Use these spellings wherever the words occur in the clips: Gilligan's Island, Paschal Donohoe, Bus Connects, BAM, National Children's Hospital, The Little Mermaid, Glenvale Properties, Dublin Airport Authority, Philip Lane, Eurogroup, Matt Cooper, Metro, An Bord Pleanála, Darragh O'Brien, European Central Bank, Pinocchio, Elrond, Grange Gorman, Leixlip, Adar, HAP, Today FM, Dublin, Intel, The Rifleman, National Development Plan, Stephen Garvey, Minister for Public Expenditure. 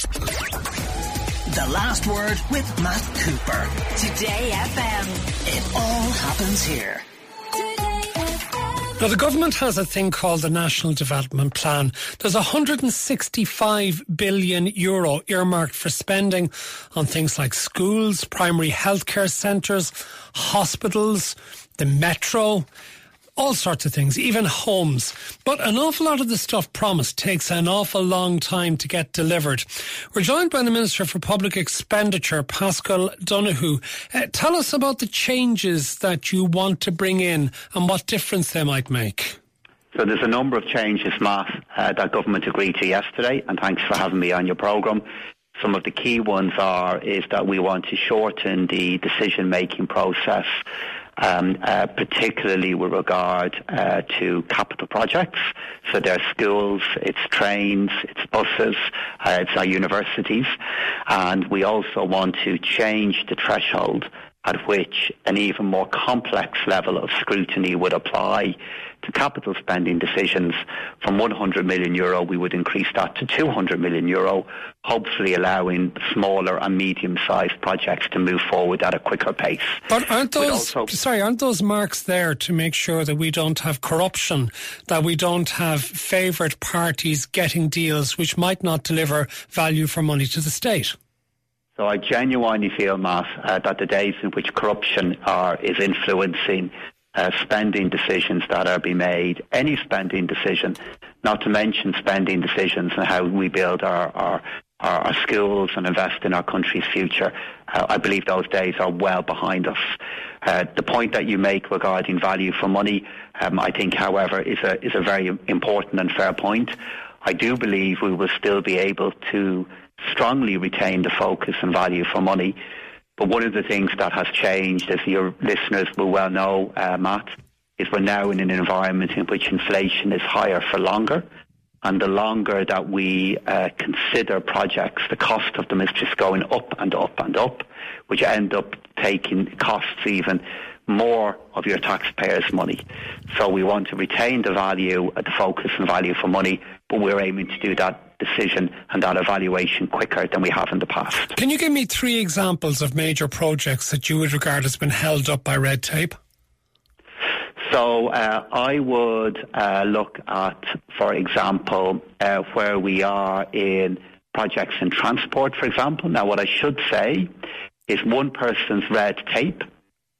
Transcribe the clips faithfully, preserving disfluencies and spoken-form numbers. The Last Word with Matt Cooper. Today F M. It all happens here. Now, the government has a thing called the National Development Plan. There's one hundred sixty-five billion euro earmarked for spending on things like schools, primary healthcare centres, hospitals, the metro, all sorts of things, even homes. But an awful lot of the stuff promised takes an awful long time to get delivered. We're joined by the Minister for Public Expenditure, Paschal Donohoe. Uh, tell us about the changes that you want to bring in and what difference they might make. So there's a number of changes, Matt, uh, that government agreed to yesterday, and thanks for having me on your programme. Some of the key ones are is that we want to shorten the decision-making process, Um, uh, particularly with regard uh, to capital projects. So there's schools, it's trains, it's buses, uh, it's our universities. And we also want to change the threshold at which an even more complex level of scrutiny would apply to capital spending decisions. From one hundred million euro, we would increase that to two hundred million euro, hopefully allowing smaller and medium-sized projects to move forward at a quicker pace. But aren't those also, sorry, aren't those marks there to make sure that we don't have corruption, that we don't have favoured parties getting deals which might not deliver value for money to the state? So I genuinely feel, Matt, uh, that the days in which corruption are, is influencing Uh, spending decisions that are being made, any spending decision, not to mention spending decisions and how we build our, our, our, our schools and invest in our country's future. Uh, I believe those days are well behind us. Uh, the point that you make regarding value for money, um, I think, however, is a, is a very important and fair point. I do believe we will still be able to strongly retain the focus on value for money. But one of the things that has changed, as your listeners will well know, uh, Matt, is we're now in an environment in which inflation is higher for longer. And the longer that we uh, consider projects, the cost of them is just going up and up and up, which end up taking costs even more of your taxpayers' money. So we want to retain the value, the focus on value for money, but we're aiming to do that decision and that evaluation quicker than we have in the past. Can you give me three examples of major projects that you would regard as been held up by red tape? So uh, I would uh, look at, for example, uh, where we are in projects in transport, for example. Now, what I should say is one person's red tape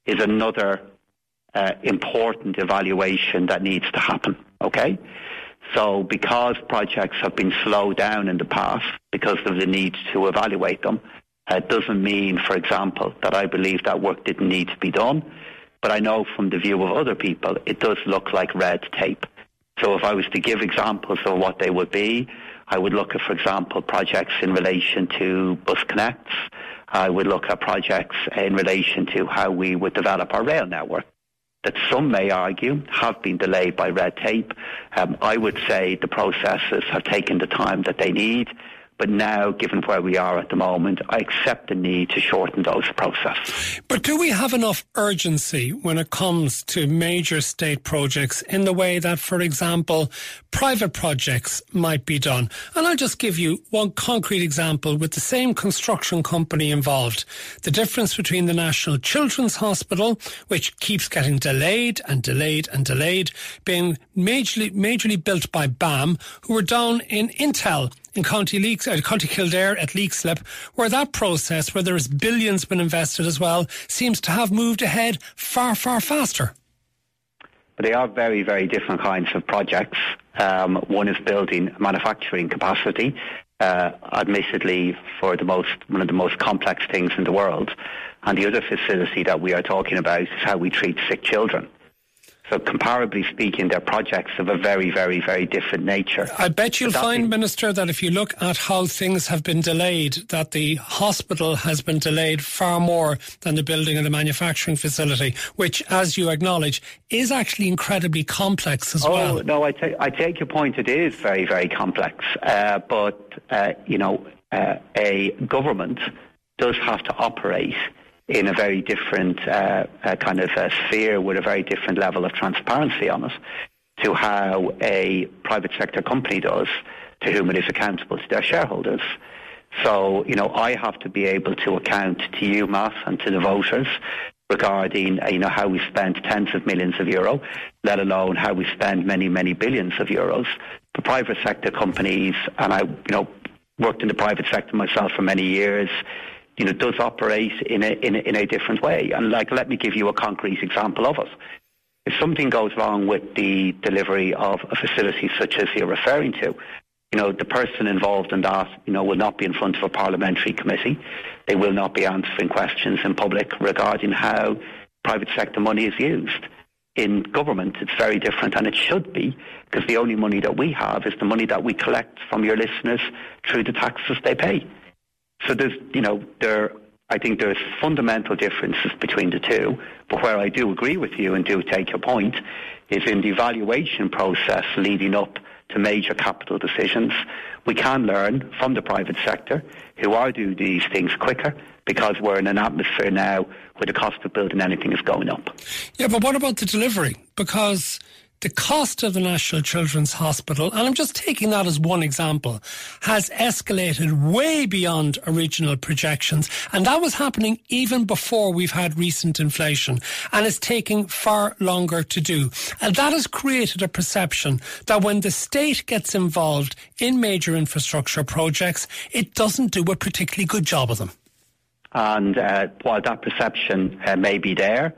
is another uh, important evaluation that needs to happen, okay? So because projects have been slowed down in the past because of the need to evaluate them, it doesn't mean, for example, that I believe that work didn't need to be done. But I know from the view of other people, it does look like red tape. So if I was to give examples of what they would be, I would look at, for example, projects in relation to Bus Connects. I would look at projects in relation to how we would develop our rail network, that some may argue have been delayed by red tape. Um, I would say the processes have taken the time that they need, but now, given where we are at the moment, I accept the need to shorten those processes. But do we have enough urgency when it comes to major state projects in the way that, for example, private projects might be done? And I'll just give you one concrete example with the same construction company involved. The difference between the National Children's Hospital, which keeps getting delayed and delayed and delayed, being majorly, majorly built by BAM, who were down in Intel, in County Leix, uh, County Kildare at Leixlip, where that process, where there is billions been invested as well, seems to have moved ahead far, far faster. But they are very, very different kinds of projects. Um, one is building manufacturing capacity, uh, admittedly for the most one of the most complex things in the world. And the other facility that we are talking about is how we treat sick children. So comparably speaking, they're projects of a very, very, very different nature. I bet you'll find, means- Minister, that if you look at how things have been delayed, that the hospital has been delayed far more than the building of the manufacturing facility, which, as you acknowledge, is actually incredibly complex as oh, well. Oh, no, I, t- I take your point. It is very, very complex. Uh, but, uh, you know, uh, a government does have to operate in a very different uh, uh, kind of uh, sphere with a very different level of transparency on it to how a private sector company does, to whom it is accountable to their shareholders. So, you know, I have to be able to account to you, Matt, and to the voters regarding, you know, how we spend tens of millions of euro, let alone how we spend many, many billions of euros. The private sector companies, and I, you know, worked in the private sector myself for many years, you know, does operate in a, in a, in a different way. And, like, let me give you a concrete example of it. If something goes wrong with the delivery of a facility such as you're referring to, you know, the person involved in that, you know, will not be in front of a parliamentary committee. They will not be answering questions in public regarding how private sector money is used. In government, it's very different, and it should be, because the only money that we have is the money that we collect from your listeners through the taxes they pay. So there's, you know, there, I think there's fundamental differences between the two. But where I do agree with you and do take your point is in the evaluation process leading up to major capital decisions. We can learn from the private sector, who are doing these things quicker, because we're in an atmosphere now where the cost of building anything is going up. Yeah, but what about the delivery? Because the cost of the National Children's Hospital, and I'm just taking that as one example, has escalated way beyond original projections. And that was happening even before we've had recent inflation. And it's taking far longer to do. And that has created a perception that when the state gets involved in major infrastructure projects, it doesn't do a particularly good job of them. And uh, while that perception uh, may be there,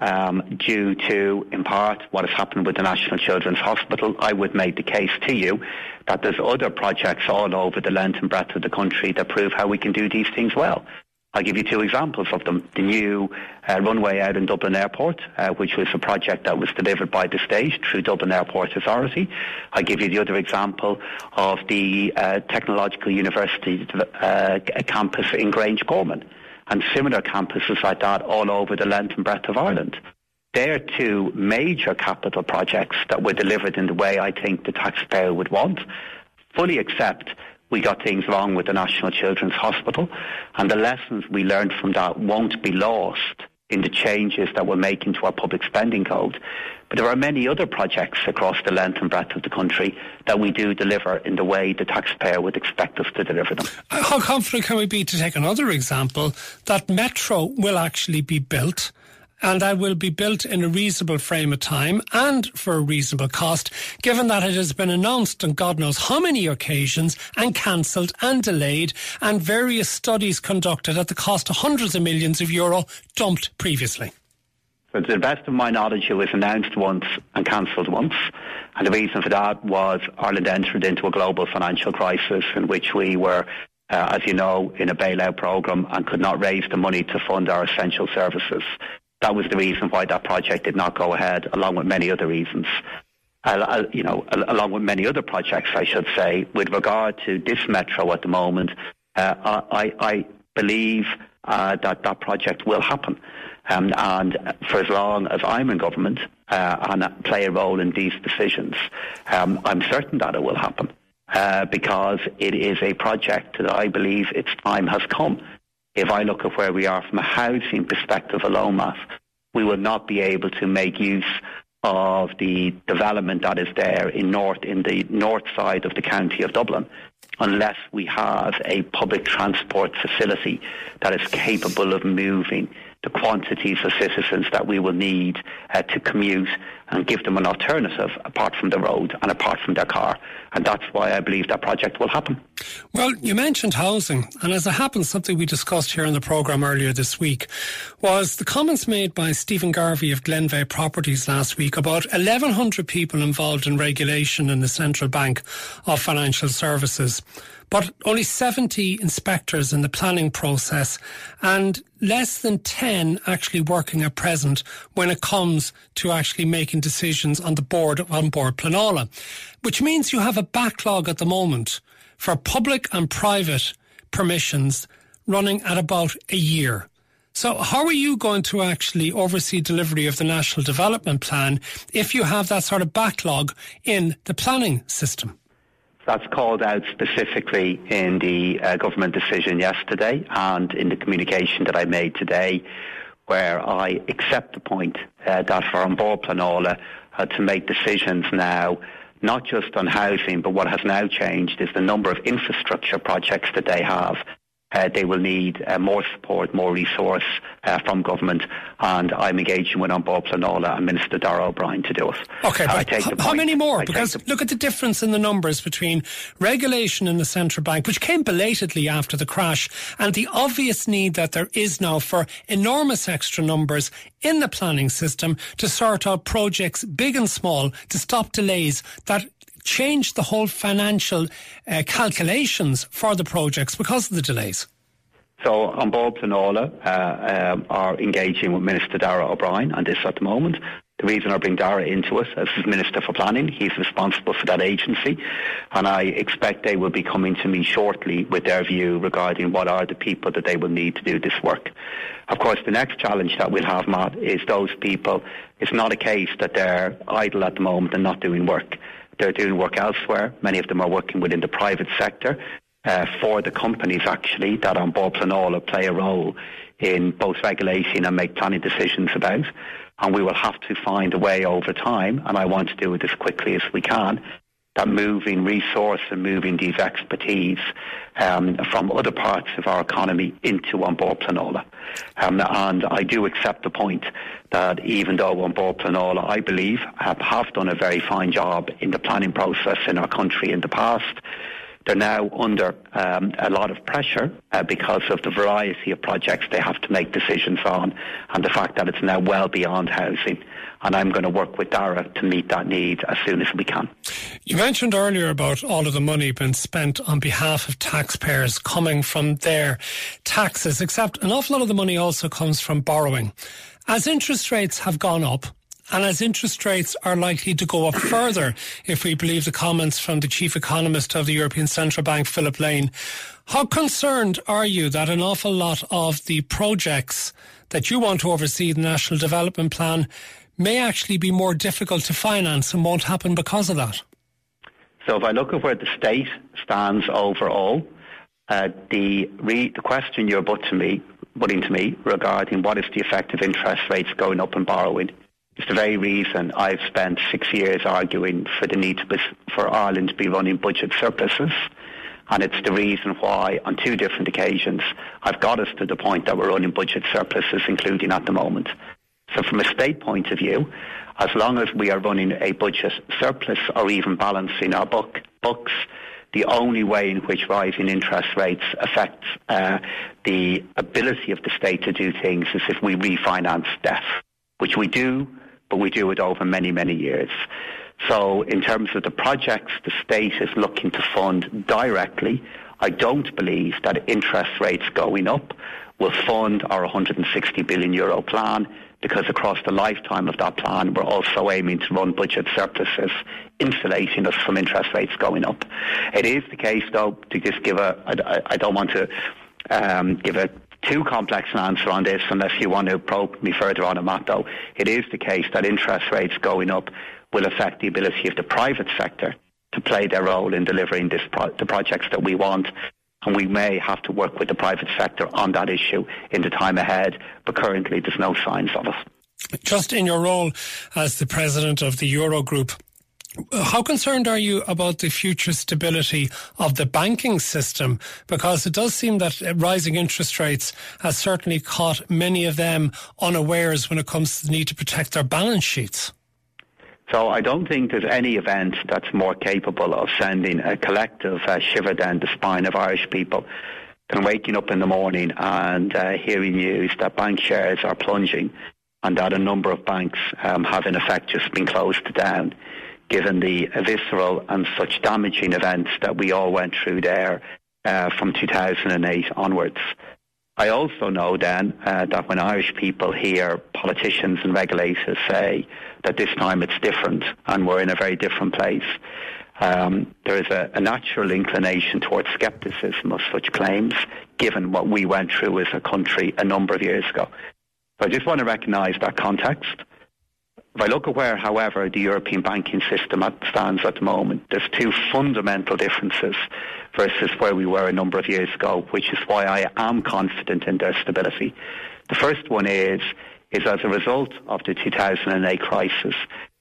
Um, due to, in part, what has happened with the National Children's Hospital, I would make the case to you that there's other projects all over the length and breadth of the country that prove how we can do these things well. I'll give you two examples of them. The new uh, runway out in Dublin Airport, uh, which was a project that was delivered by the state through Dublin Airport Authority. I'll give you the other example of the uh, Technological University uh, campus in Grange Gorman, and similar campuses like that all over the length and breadth of Ireland. They're two major capital projects that were delivered in the way I think the taxpayer would want. Fully accept we got things wrong with the National Children's Hospital, and the lessons we learned from that won't be lost in the changes that we're making to our public spending code. But there are many other projects across the length and breadth of the country that we do deliver in the way the taxpayer would expect us to deliver them. How confident can we be, to take another example, that Metro will actually be built, and that will be built in a reasonable frame of time and for a reasonable cost, given that it has been announced on God knows how many occasions and cancelled and delayed, and various studies conducted at the cost of hundreds of millions of euro dumped previously? So, to the best of my knowledge, it was announced once and cancelled once. And the reason for that was Ireland entered into a global financial crisis in which we were, uh, as you know, in a bailout programme and could not raise the money to fund our essential services. That was the reason why that project did not go ahead, along with many other reasons. Uh, you know, along with many other projects, I should say. With regard to this Metro at the moment, uh, I, I believe uh, that that project will happen. Um, and for as long as I'm in government uh, and play a role in these decisions, um, I'm certain that it will happen uh, because it is a project that I believe its time has come. If I look at where we are from a housing perspective alone, Matt, we will not be able to make use of the development that is there in north in the north side of the county of Dublin unless we have a public transport facility that is capable of moving the quantities of citizens that we will need uh, to commute and give them an alternative apart from the road and apart from their car. And that's why I believe that project will happen. Well, you mentioned housing, and as it happens, something we discussed here in the programme earlier this week was the comments made by Stephen Garvey of Glenvale Properties last week about eleven hundred people involved in regulation in the Central Bank of Financial Services, but only seventy inspectors in the planning process and less than ten actually working at present when it comes to actually making decisions on the board of An Bord Pleanála, which means you have a backlog at the moment for public and private permissions running at about a year. So how are you going to actually oversee delivery of the National Development Plan if you have that sort of backlog in the planning system? That's called out specifically in the uh, government decision yesterday and in the communication that I made today, where I accept the point uh, that for An Bord Pleanála uh, to make decisions now not just on housing, but what has now changed is the number of infrastructure projects that they have. Uh, they will need uh, more support, more resource uh, from government, and I'm engaging with An Bord Pleanála and Minister Darragh O'Brien to do it. Okay, uh, right. H- how many more? I because the... look at the difference in the numbers between regulation in the central bank, which came belatedly after the crash, and the obvious need that there is now for enormous extra numbers in the planning system to sort out projects big and small to stop delays that change the whole financial uh, calculations for the projects because of the delays. So An Bord Pleanála uh, um, are engaging with Minister Darragh O'Brien on this at the moment. The reason I bring Darragh into it, as Minister for Planning, he's responsible for that agency, and I expect they will be coming to me shortly with their view regarding what are the people that they will need to do this work. Of course, the next challenge that we'll have, Matt, is those people. It's not a case that they're idle at the moment and not doing work. They're doing work elsewhere. Many of them are working within the private sector uh, for the companies, actually, that An Bord Pleanála play a role in both regulating and make planning decisions about. And we will have to find a way over time, and I want to do it as quickly as we can, that moving resource and moving these expertise um, from other parts of our economy into An Bord Pleanála. Um, and I do accept the point that even though An Bord Pleanála, I believe, have, have done a very fine job in the planning process in our country in the past, they're now under um, a lot of pressure uh, because of the variety of projects they have to make decisions on and the fact that it's now well beyond housing. And I'm going to work with Darragh to meet that need as soon as we can. You mentioned earlier about all of the money being spent on behalf of taxpayers coming from their taxes, except an awful lot of the money also comes from borrowing. As interest rates have gone up, and as interest rates are likely to go up further, if we believe the comments from the chief economist of the European Central Bank, Philip Lane, how concerned are you that an awful lot of the projects that you want to oversee, the National Development Plan, may actually be more difficult to finance and won't happen because of that? So if I look at where the state stands overall, uh, the, re- the question you're put to me, putting to me regarding what is the effect of interest rates going up and borrowing, it's the very reason I've spent six years arguing for the need to be, for Ireland to be running budget surpluses. And it's the reason why, on two different occasions, I've got us to the point that we're running budget surpluses, including at the moment. So from a state point of view, as long as we are running a budget surplus or even balancing our book, books, the only way in which rising interest rates affects uh, the ability of the state to do things is if we refinance debt, which we do, but we do it over many, many years. So in terms of the projects the state is looking to fund directly, I don't believe that interest rates going up will fund our one hundred sixty billion euro plan, because across the lifetime of that plan, we're also aiming to run budget surpluses, insulating us from interest rates going up. It is the case, though, to just give a, I, I don't want to um, give a too complex an answer on this unless you want to probe me further on it, Matt, though. It is the case that interest rates going up will affect the ability of the private sector to play their role in delivering this pro- the projects that we want. And we may have to work with the private sector on that issue in the time ahead, but currently there's no signs of it. Just in your role as the president of the Eurogroup, how concerned are you about the future stability of the banking system? Because it does seem that rising interest rates has certainly caught many of them unawares when it comes to the need to protect their balance sheets. So I don't think there's any event that's more capable of sending a collective uh, shiver down the spine of Irish people than waking up in the morning and uh, hearing news that bank shares are plunging and that a number of banks um, have in effect just been closed down, given the visceral and such damaging events that we all went through there uh, from two thousand eight onwards. I also know then uh, that when Irish people hear politicians and regulators say that this time it's different and we're in a very different place, um, there is a, a natural inclination towards scepticism of such claims, given what we went through as a country a number of years ago. So I just want to recognise that context. If I look at where, however, the European banking system stands at the moment, there's two fundamental differences versus where we were a number of years ago, which is why I am confident in their stability. The first one is, is as a result of the two thousand eight crisis,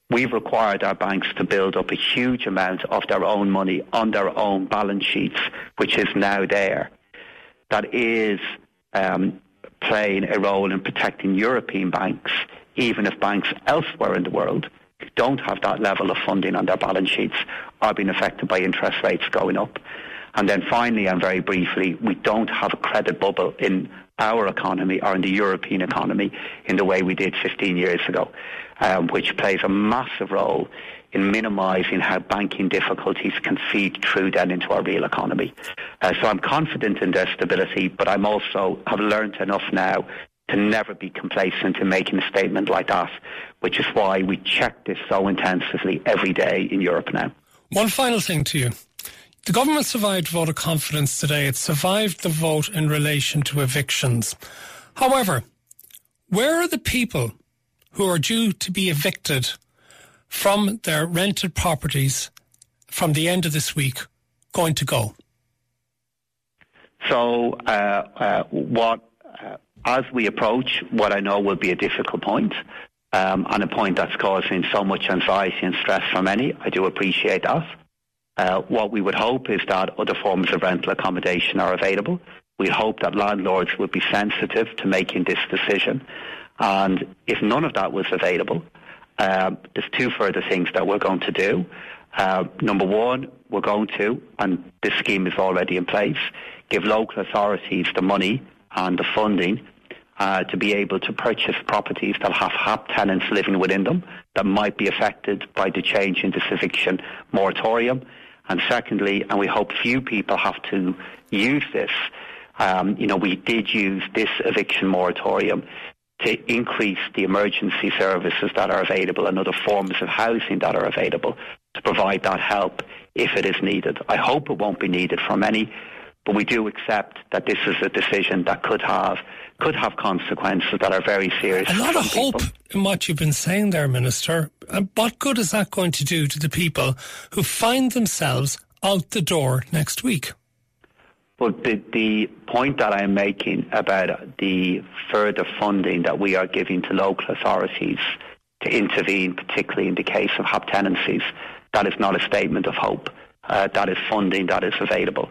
we've required our banks to build up a huge amount of their own money on their own balance sheets, which is now there. That is um, playing a role in protecting European banks, even if banks elsewhere in the world don't have that level of funding on their balance sheets, are being affected by interest rates going up. And then finally, and very briefly, we don't have a credit bubble in our economy or in the European economy in the way we did fifteen years ago, um, which plays a massive role in minimising how banking difficulties can feed through then into our real economy. Uh, so I'm confident in their stability, but I'm also have learned enough now to never be complacent in making a statement like that, which is why we check this so intensively every day in Europe now. One final thing to you. The government survived vote of confidence today. It survived the vote in relation to evictions. However, where are the people who are due to be evicted from their rented properties from the end of this week going to go? So uh, uh, what... Uh, As we approach what I know will be a difficult point, um, and a point that's causing so much anxiety and stress for many, I do appreciate that. Uh, what we would hope is that other forms of rental accommodation are available. We hope that landlords would be sensitive to making this decision. And if none of that was available, uh, there's two further things that we're going to do. Uh, number one, we're going to, and this scheme is already in place, give local authorities the money and the funding Uh, to be able to purchase properties that have H A P tenants living within them that might be affected by the change in this eviction moratorium. And secondly, and we hope few people have to use this, um, you know, we did use this eviction moratorium to increase the emergency services that are available and other forms of housing that are available to provide that help if it is needed. I hope it won't be needed for many, but we do accept that this is a decision that could have could have consequences that are very serious. A lot of hope in what you've been saying there, Minister. And what good is that going to do to the people who find themselves out the door next week? Well, the, the point that I'm making about the further funding that we are giving to local authorities to intervene, particularly in the case of H A P tenancies, that is not a statement of hope. Uh, that is funding that is available.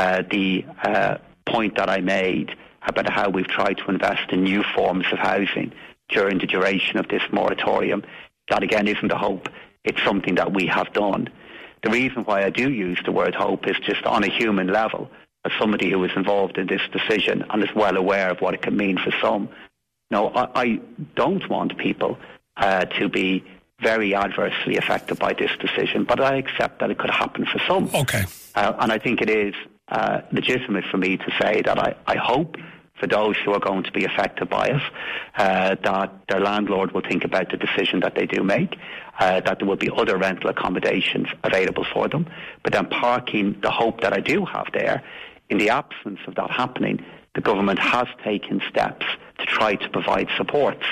Uh, the uh, point that I made about how we've tried to invest in new forms of housing during the duration of this moratorium, that again isn't a hope, it's something that we have done. The reason why I do use the word hope is just on a human level, as somebody who is involved in this decision and is well aware of what it can mean for some. No, I, I don't want people uh, to be very adversely affected by this decision, but I accept that it could happen for some. Okay. Uh, and I think it is Uh, legitimate for me to say that I, I hope for those who are going to be affected by it uh, that their landlord will think about the decision that they do make, uh, that there will be other rental accommodations available for them. But then parking the hope that I do have there, in the absence of that happening, the government has taken steps to try to provide supports.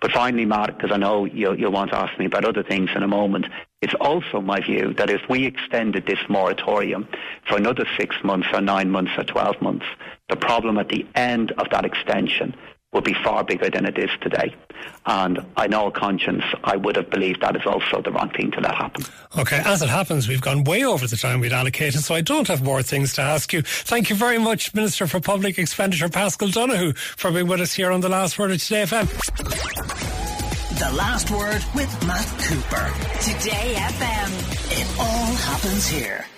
But finally, Matt, because I know you'll, you'll want to ask me about other things in a moment, it's also my view that if we extended this moratorium for another six months or nine months or twelve months, the problem at the end of that extension would be far bigger than it is today. And I know conscience, I would have believed that is also the wrong thing to let happen. Okay, as it happens, we've gone way over the time we'd allocated, so I don't have more things to ask you. Thank you very much, Minister for Public Expenditure, Paschal Donohoe, for being with us here on The Last Word of Today F M. The Last Word with Matt Cooper. Today F M. It all happens here.